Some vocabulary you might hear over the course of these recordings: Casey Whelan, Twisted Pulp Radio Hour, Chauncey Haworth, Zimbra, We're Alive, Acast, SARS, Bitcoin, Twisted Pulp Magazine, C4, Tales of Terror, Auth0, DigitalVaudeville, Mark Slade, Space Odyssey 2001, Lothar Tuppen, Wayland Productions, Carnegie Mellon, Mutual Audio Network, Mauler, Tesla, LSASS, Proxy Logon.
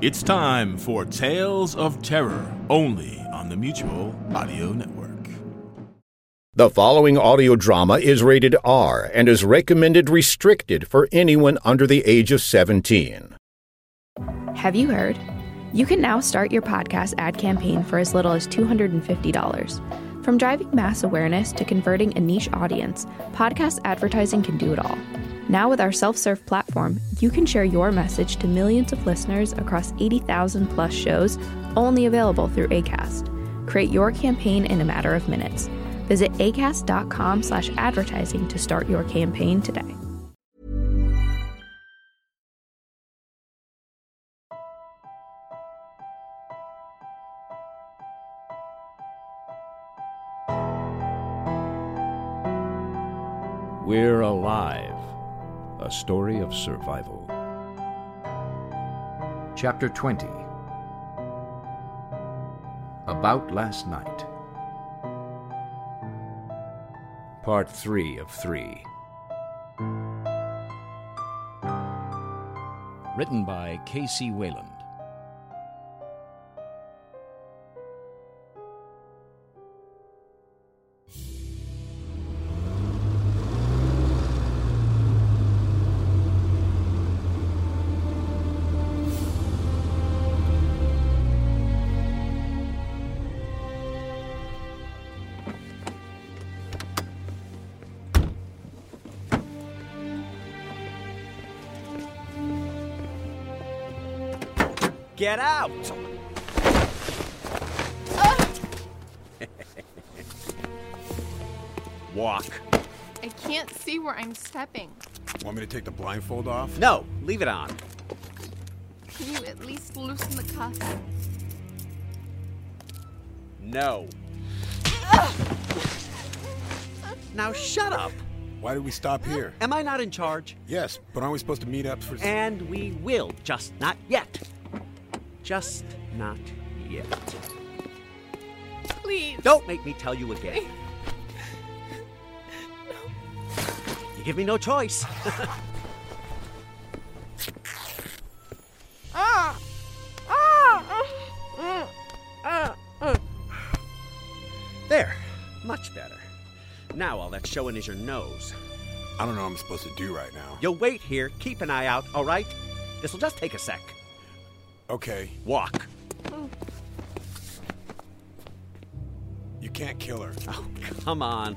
It's time for Tales of Terror, only on the Mutual Audio Network. The following audio drama is rated R and is recommended restricted for anyone under the age of 17. Have you heard? You can now start your podcast ad campaign for as little as $250. From driving mass awareness to converting a niche audience, podcast advertising can do it all. Now with our self-serve platform, you can share your message to millions of listeners across 80,000 plus shows, only available through Acast. Create your campaign in a matter of minutes. Visit acast.com/advertising to start your campaign today. We're Alive. A story of survival. Chapter 20. About Last Night. Part 3 of 3. Written by Casey Whelan. Get out! Walk. I can't see where I'm stepping. Want me to take the blindfold off? No, leave it on. Can you at least loosen the cuff? No. Now shut up! Why did we stop here? Am I not in charge? Yes, but aren't we supposed to meet up for... And we will, just not yet. Just not yet. Please. Don't make me tell you again. No. You give me no choice. There. Much better. Now all that's showing is your nose. I don't know what I'm supposed to do right now. You'll wait here. Keep an eye out, all right? This'll just take a sec. Okay. Walk. You can't kill her. Oh, come on.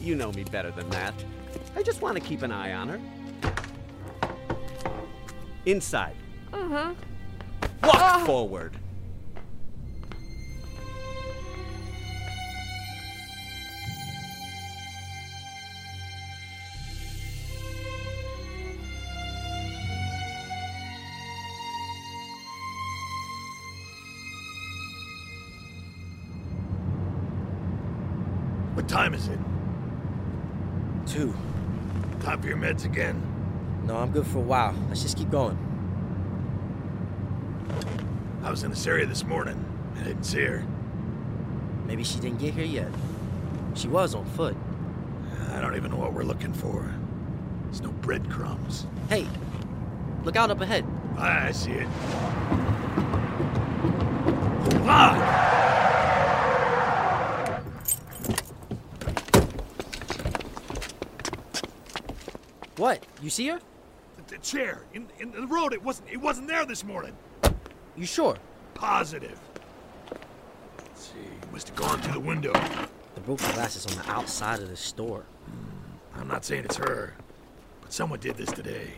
You know me better than that. I just want to keep an eye on her. Inside. Uh-huh. Walk forward. What time is it? 2. Top of your meds again? No, I'm good for a while. Let's just keep going. I was in this area this morning. I didn't see her. Maybe she didn't get here yet. She was on foot. I don't even know what we're looking for. There's no breadcrumbs. Hey, look out up ahead. I see it. Ah! What? You see her? The chair in the road. It wasn't there this morning. You sure? Positive. Let's see. It must have gone through the window. The broken glass is on the outside of the store. I'm not saying it's her, but someone did this today.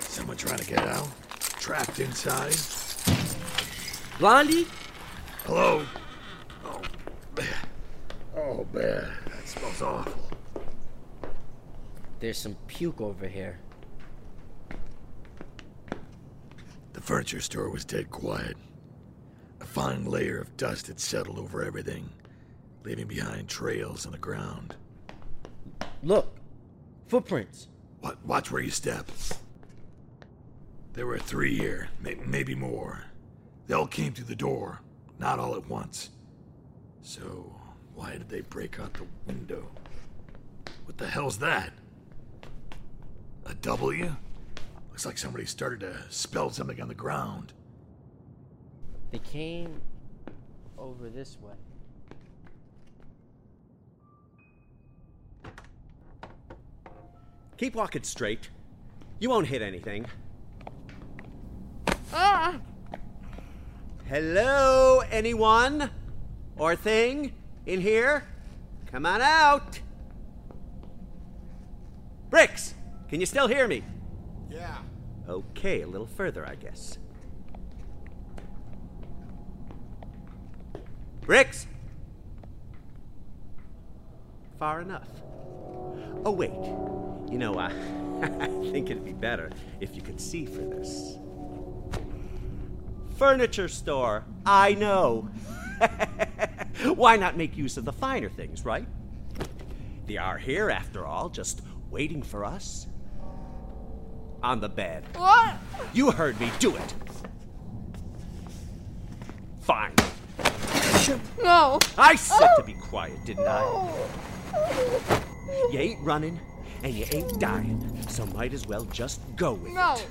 Someone trying to get out, trapped inside. Blondie? Hello. Oh man, that smells awful. There's some puke over here. furniture store was dead quiet. A fine layer of dust had settled over everything, leaving behind trails on the ground. Look, footprints. What? Watch where you step. There were three here, maybe more. They all came through the door, not all at once. So, why did they break out the window? What the hell's that? A W? Looks like somebody started to spell something on the ground. They came over this way. Keep walking straight. You won't hit anything. Ah! Hello, anyone? Or thing? In here? Come on out! Bricks! Can you still hear me? Yeah. Okay, a little further, I guess. Bricks! Far enough. Oh, wait. You know, I think it'd be better if you could see for this. Furniture store, I know. Why not make use of the finer things, right? They are here, after all, just waiting for us. On the bed. What? You heard me, do it. Fine. No. I said to be quiet, didn't I? You ain't running. And you ain't dying, so might as well just go with it.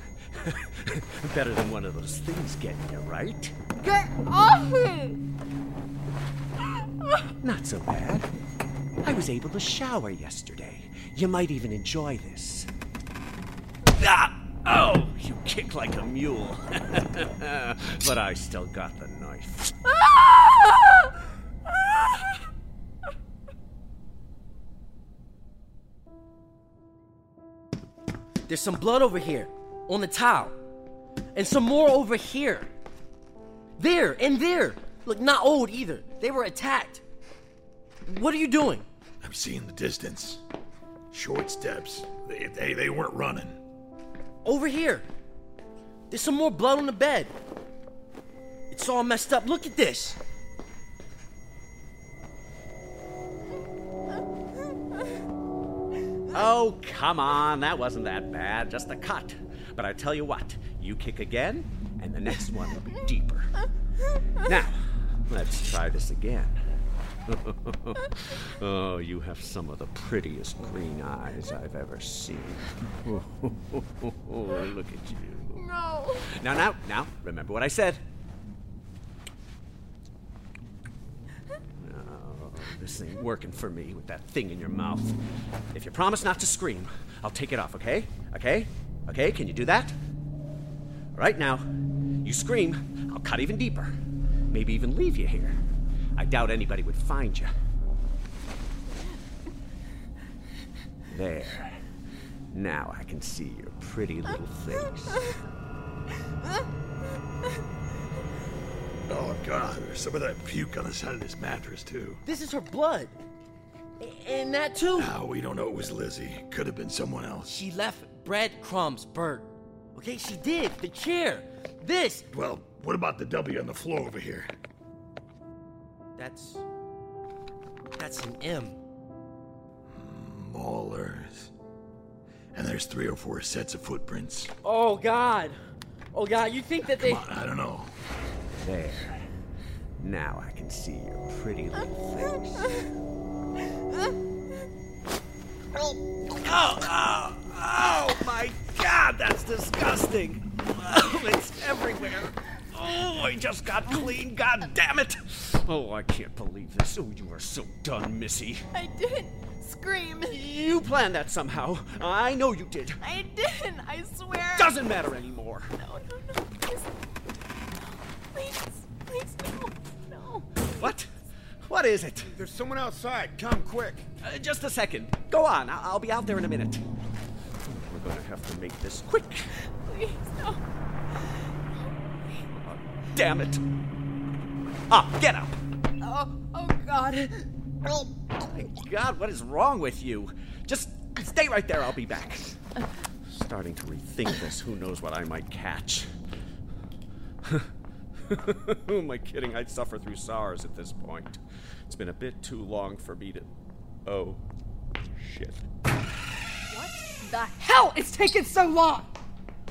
Better than one of those things getting you, right? Get off me! Not so bad. I was able to shower yesterday. You might even enjoy this. Ah! Oh, you kick like a mule. But I still got the knife. There's some blood over here, on the towel. And some more over here. There, and there. Look, not old either. They were attacked. What are you doing? I'm seeing the distance. Short steps. They weren't running. Over here. There's some more blood on the bed. It's all messed up. Look at this. Oh, come on, that wasn't that bad, just a cut. But I tell you what, you kick again, and the next one will be deeper. Now, let's try this again. Oh, you have some of the prettiest green eyes I've ever seen. Look at you. No. Now, remember what I said. This ain't working for me with that thing in your mouth. If you promise not to scream, I'll take it off, okay? Okay, can you do that? All right, now, you scream, I'll cut even deeper. Maybe even leave you here. I doubt anybody would find you. There. Now I can see your pretty little face. Oh, God, there's some of that puke on the side of this mattress, too. This is her blood. And that, too. No, we don't know it was Lizzie. Could have been someone else. She left breadcrumbs, Bert. Okay, she did. The chair. This. Well, what about the W on the floor over here? That's an M. Maulers. And there's 3 or 4 sets of footprints. Oh, God. You think that they... Come on, I don't know. There. Now I can see your pretty little face. Oh, my God, that's disgusting. Oh, it's everywhere. Oh, I just got clean, God damn it. Oh, I can't believe this. Oh, you are so done, Missy. I didn't scream. You planned that somehow. I know you did. I didn't, I swear. Doesn't matter anymore. No, please. Please, no. What? What is it? There's someone outside. Come quick. Just a second. Go on. I'll be out there in a minute. We're going to have to make this quick. Please, no. Oh, damn it. Up. Get up. Oh, God. Oh, my God. What is wrong with you? Just stay right there. I'll be back. Starting to rethink this. Who knows what I might catch. Who am I kidding? I'd suffer through SARS at this point. It's been a bit too long for me to... Oh, shit. What the hell is taking so long?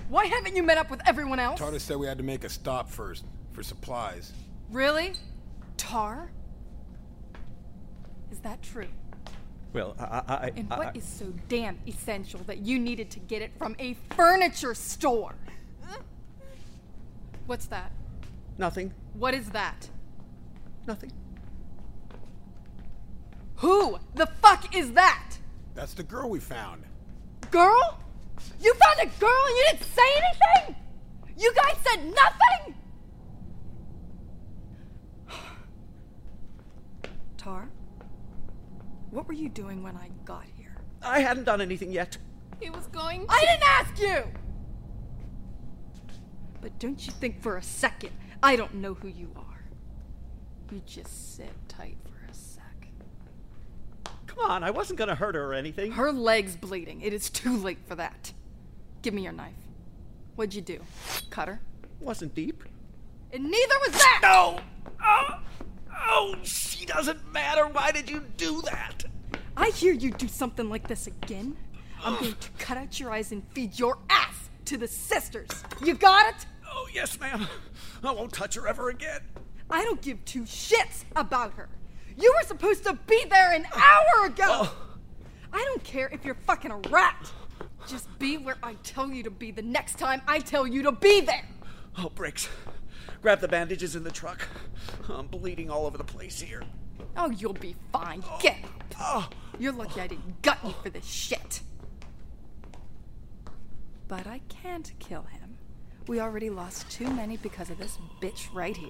Why haven't you met up with everyone else? Tara said we had to make a stop first, for supplies. Really? Tar? Is that true? Well, And what is so damn essential that you needed to get it from a furniture store? What's that? Nothing. What is that? Nothing. Who the fuck is that? That's the girl we found. Girl? You found a girl and you didn't say anything? You guys said nothing? Tar? What were you doing when I got here? I hadn't done anything yet. He was going to... I didn't ask you! But don't you think for a second I don't know who you are. You just sit tight for a sec. Come on, I wasn't gonna hurt her or anything. Her leg's bleeding. It is too late for that. Give me your knife. What'd you do? Cut her? Wasn't deep. And neither was that! No! Oh, she doesn't matter. Why did you do that? I hear you do something like this again, I'm going to cut out your eyes and feed your ass to the sisters. You got it? Oh, yes, ma'am. I won't touch her ever again. I don't give two shits about her. You were supposed to be there an hour ago. I don't care if you're fucking a rat. Just be where I tell you to be the next time I tell you to be there. Oh, bricks. Grab the bandages in the truck. I'm bleeding all over the place here. Oh, you'll be fine. Get up. You're lucky I didn't gut you for this shit. But I can't kill him. We already lost too many because of this bitch right here.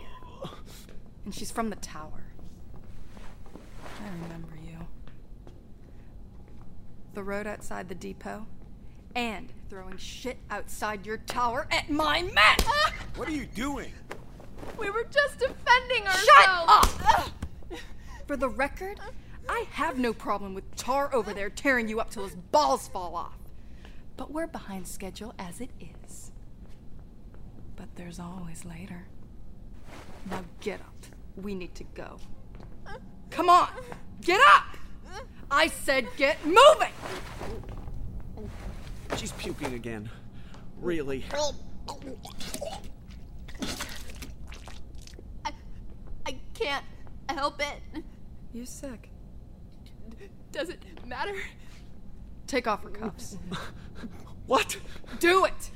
And she's from the tower. I remember you. The road outside the depot. And throwing shit outside your tower at my men! What are you doing? We were just defending ourselves. Shut up! For the record, I have no problem with Tar over there tearing you up till his balls fall off. But we're behind schedule as it is. But there's always later. Now get up. We need to go. Come on! Get up! I said get moving! She's puking again. Really. I can't help it. You're sick. Does it matter? Take off her cuffs. What? Do it!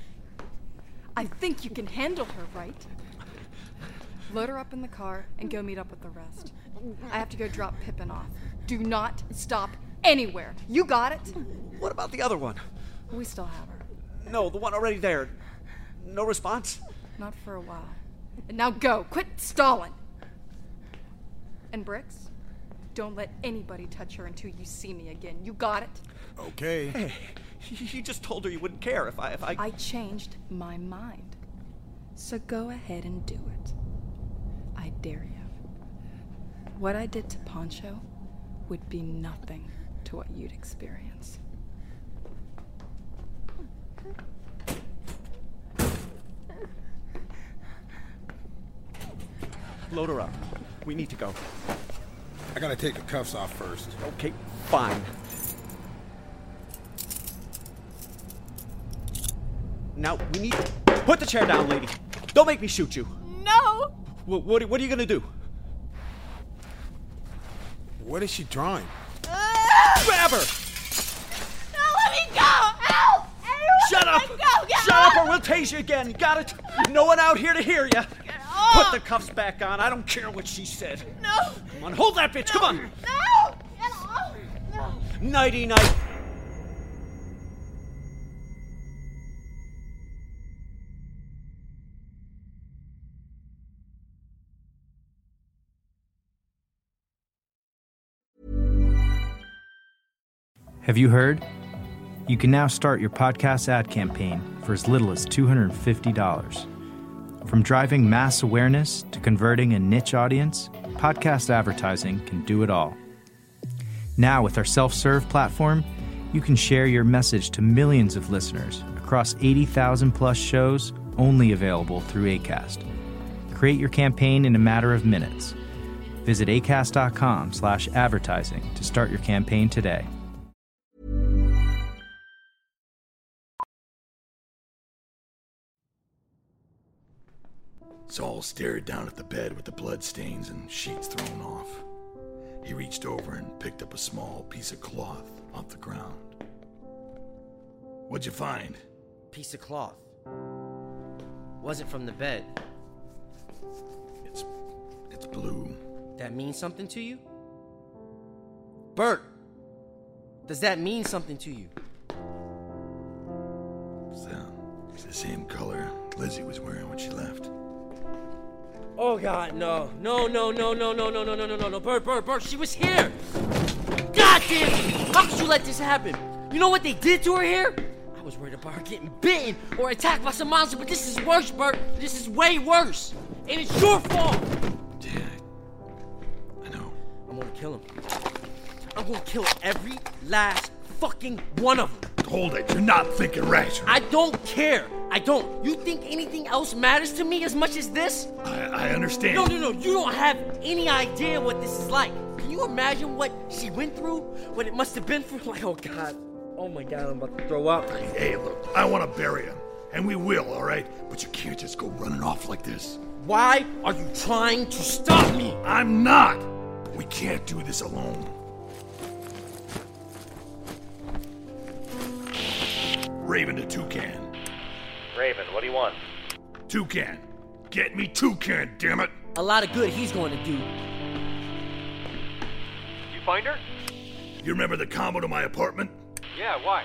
I think you can handle her, right? Load her up in the car and go meet up with the rest. I have to go drop Pippin off. Do not stop anywhere. You got it? What about the other one? We still have her. No, the one already there. No response? Not for a while. And now go. Quit stalling. And Bricks, don't let anybody touch her until you see me again. You got it? Okay. Hey, you just told her you wouldn't care if I... I changed my mind. So go ahead and do it. I dare you. What I did to Poncho would be nothing to what you'd experience. Load her up. We need to go. I gotta take the cuffs off first. Okay, fine. Now, we need to... Put the chair down, lady. Don't make me shoot you. No! What are you gonna do? What is she drawing? Grab her! No, let me go! Help! Shut up! Shut up or we'll tase you again. You got it? No one out here to hear you. Put the cuffs back on. I don't care what she said. No. Come on, hold that bitch. No. Come on. No. Get off. No. Nighty night. Have you heard? You can now start your podcast ad campaign for as little as $250. From driving mass awareness to converting a niche audience, podcast advertising can do it all. Now, with our self-serve platform, you can share your message to millions of listeners across 80,000 plus shows only available through Acast. Create your campaign in a matter of minutes. Visit acast.com/advertising to start your campaign today. Saul stared down at the bed with the blood stains and sheets thrown off. He reached over and picked up a small piece of cloth off the ground. What'd you find? Piece of cloth. Wasn't from the bed. It's blue. That means something to you? Bert! Does that mean something to you? It's the same color Lizzie was wearing when she left. Oh God, no. No. Bert, she was here! God damn! How could you let this happen? You know what they did to her here? I was worried about her getting bitten or attacked by some monster, but this is worse, Bert. This is way worse. And it's your fault! Dad, I know. I'm gonna kill him. I'm gonna kill every last fucking one of them. Hold it, you're not thinking right. I don't care. I don't. You think anything else matters to me as much as this? I understand. No. You don't have any idea what this is like. Can you imagine what she went through? What it must have been for? Like, oh, God. Oh, my God, I'm about to throw up. Hey, look, I want to bury him. And we will, all right? But you can't just go running off like this. Why are you trying to stop me? I'm not. We can't do this alone. Raven to Toucan. Raven, what do you want? Toucan. Get me Toucan, damn it! A lot of good he's going to do. You find her? You remember the combo to my apartment? Yeah, why?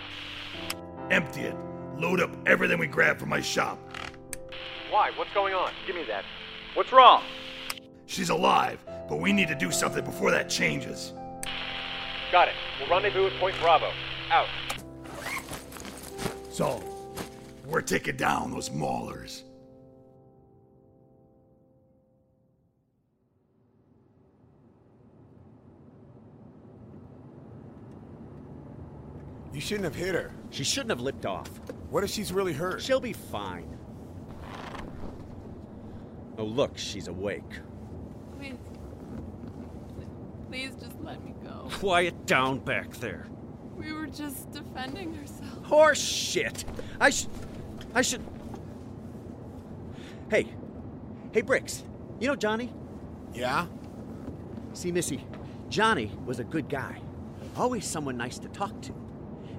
Empty it. Load up everything we grabbed from my shop. Why? What's going on? Give me that. What's wrong? She's alive, but we need to do something before that changes. Got it. We'll rendezvous at Point Bravo. Out. So, we're taking down those maulers. You shouldn't have hit her. She shouldn't have lipped off. What if she's really hurt? She'll be fine. Oh, look, she's awake. Please just let me go. Quiet down back there. We were just defending ourselves. Horse shit! I should... Hey, Bricks. You know Johnny? Yeah? See, Missy, Johnny was a good guy. Always someone nice to talk to.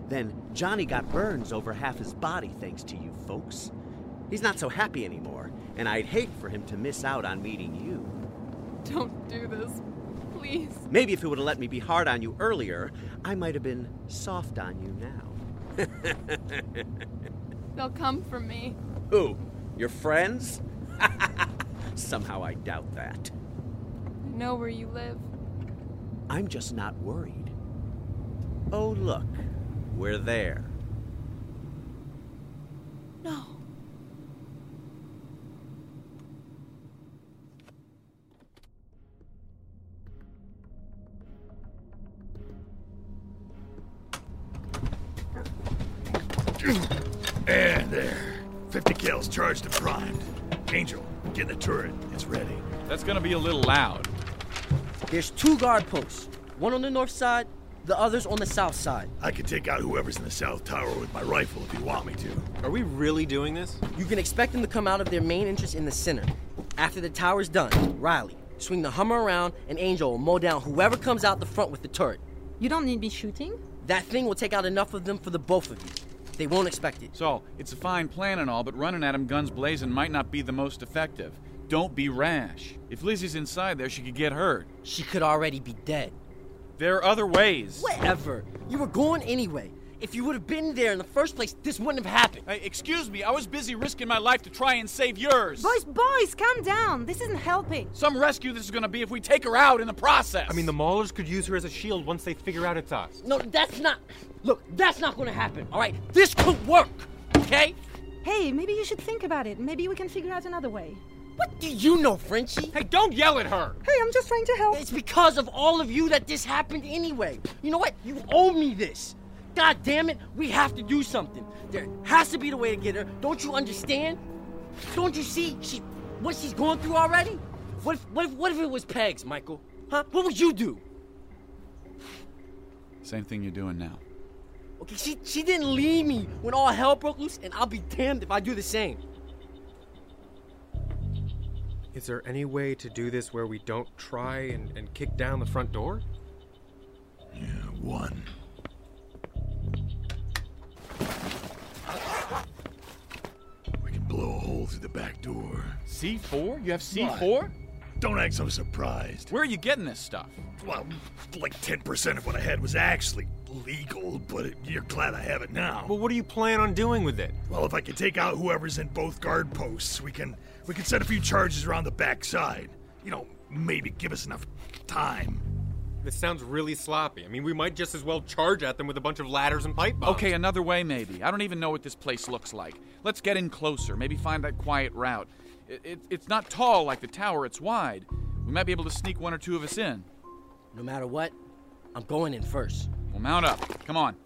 Then Johnny got burns over half his body thanks to you folks. He's not so happy anymore, and I'd hate for him to miss out on meeting you. Don't do this. Please. Maybe if it would have let me be hard on you earlier, I might have been soft on you now. They'll come for me. Who? Your friends? Somehow I doubt that. I know where you live. I'm just not worried. Oh, look. We're there. No. And there. 50 kills charged and primed. Angel, get in the turret. It's ready. That's gonna be a little loud. There's two guard posts. One on the north side, the other's on the south side. I can take out whoever's in the south tower with my rifle if you want me to. Are we really doing this? You can expect them to come out of their main entrance in the center. After the tower's done, Riley, swing the Hummer around and Angel will mow down whoever comes out the front with the turret. You don't need me shooting? That thing will take out enough of them for the both of you. They won't expect it. So, it's a fine plan and all, but running at them guns blazing might not be the most effective. Don't be rash. If Lizzie's inside there, she could get hurt. She could already be dead. There are other ways. Whatever. You were going anyway. If you would have been there in the first place, this wouldn't have happened. Hey, excuse me. I was busy risking my life to try and save yours. Boys, calm down. This isn't helping. Some rescue this is going to be if we take her out in the process. I mean, the Maulers could use her as a shield once they figure out it's us. No, that's not... Look, that's not going to happen, all right? This could work, okay? Hey, maybe you should think about it. Maybe we can figure out another way. What do you know, Frenchie? Hey, don't yell at her! Hey, I'm just trying to help. It's because of all of you that this happened anyway. You know what? You owe me this. God damn it, we have to do something. There has to be the way to get her. Don't you understand? Don't you see what she's going through already? What if it was Pegs, Michael? Huh? What would you do? Same thing you're doing now. Okay, she didn't leave me when all hell broke loose, and I'll be damned if I do the same. Is there any way to do this where we don't try and kick down the front door? Yeah, one. We can blow a hole through the back door. C4? You have C4? What? Don't act so surprised. Where are you getting this stuff? Well, like 10% of what I had was actually legal, but you're glad I have it now. Well, what do you plan on doing with it? Well, if I can take out whoever's in both guard posts, we can set a few charges around the backside. You know, maybe give us enough time. This sounds really sloppy. I mean, we might just as well charge at them with a bunch of ladders and pipe bombs. Okay, another way maybe. I don't even know what this place looks like. Let's get in closer, maybe find that quiet route. It's not tall like the tower, it's wide. We might be able to sneak one or two of us in. No matter what, I'm going in first. Well, mount up. Come on.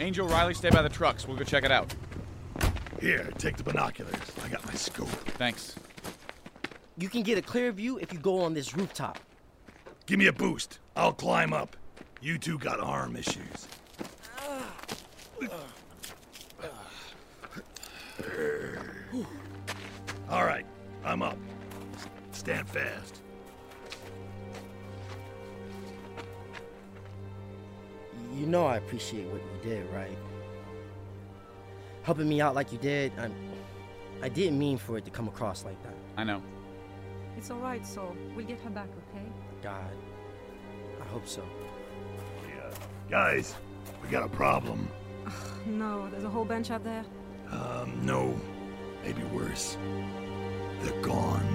Angel, Riley, stay by the trucks. We'll go check it out. Here, take the binoculars. I got my scope. Thanks. You can get a clear view if you go on this rooftop. Give me a boost. I'll climb up. You two got arm issues. All right, I'm up. Stand fast. You know I appreciate what you did, right? Helping me out like you did, I didn't mean for it to come across like that. I know. It's all right, Saul. We'll get her back, okay? God, I hope so. Yeah. Guys, we got a problem. No, there's a whole bunch out there. No. Maybe worse. They're gone.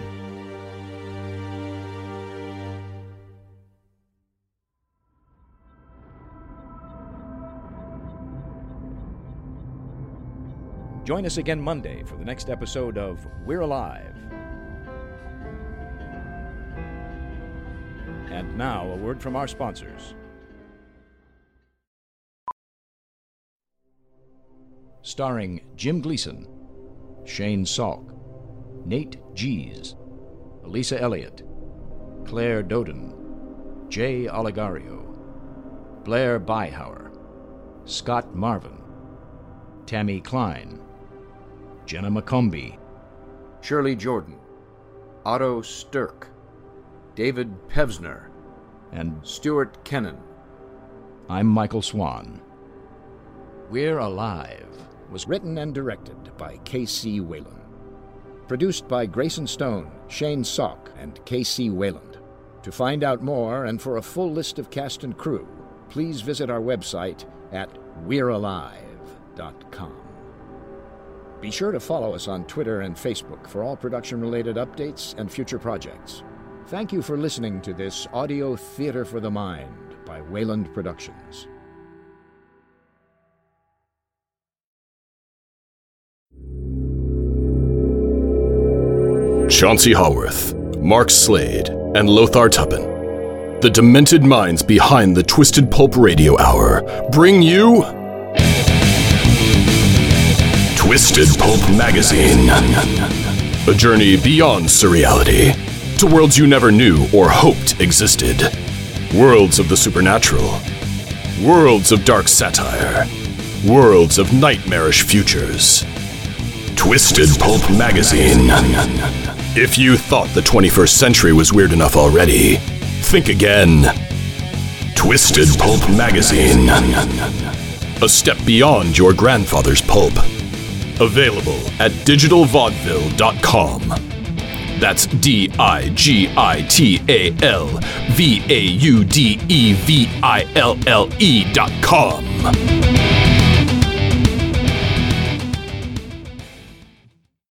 Join us again Monday for the next episode of We're Alive. And now, a word from our sponsors. Starring Jim Gleason, Shane Salk, Nate Gies, Elisa Elliott, Claire Doden, Jay Oligario, Blair Beihauer, Scott Marvin, Tammy Klein, Jenna McCombie, Shirley Jordan, Otto Sturck, David Pevsner, and Stuart Kennan. I'm Michael Swan. We're Alive was written and directed by Casey Whelan. Produced by Grayson Stone, Shane Salk, and Casey Whelan. To find out more and for a full list of cast and crew, please visit our website at we'realive.com. Be sure to follow us on Twitter and Facebook for all production-related updates and future projects. Thank you for listening to this audio theater for the mind by Wayland Productions. Chauncey Haworth, Mark Slade, and Lothar Tuppen, the demented minds behind the Twisted Pulp Radio Hour, bring you Twisted Pulp Magazine, a journey beyond surreality to worlds you never knew or hoped existed, worlds of the supernatural, worlds of dark satire, worlds of nightmarish futures. Twisted Pulp Magazine. If you thought the 21st century was weird enough already, think again. Twisted Pulp Magazine. A step beyond your grandfather's pulp. Available at digitalvaudeville.com. That's DigitalVaudeville.com.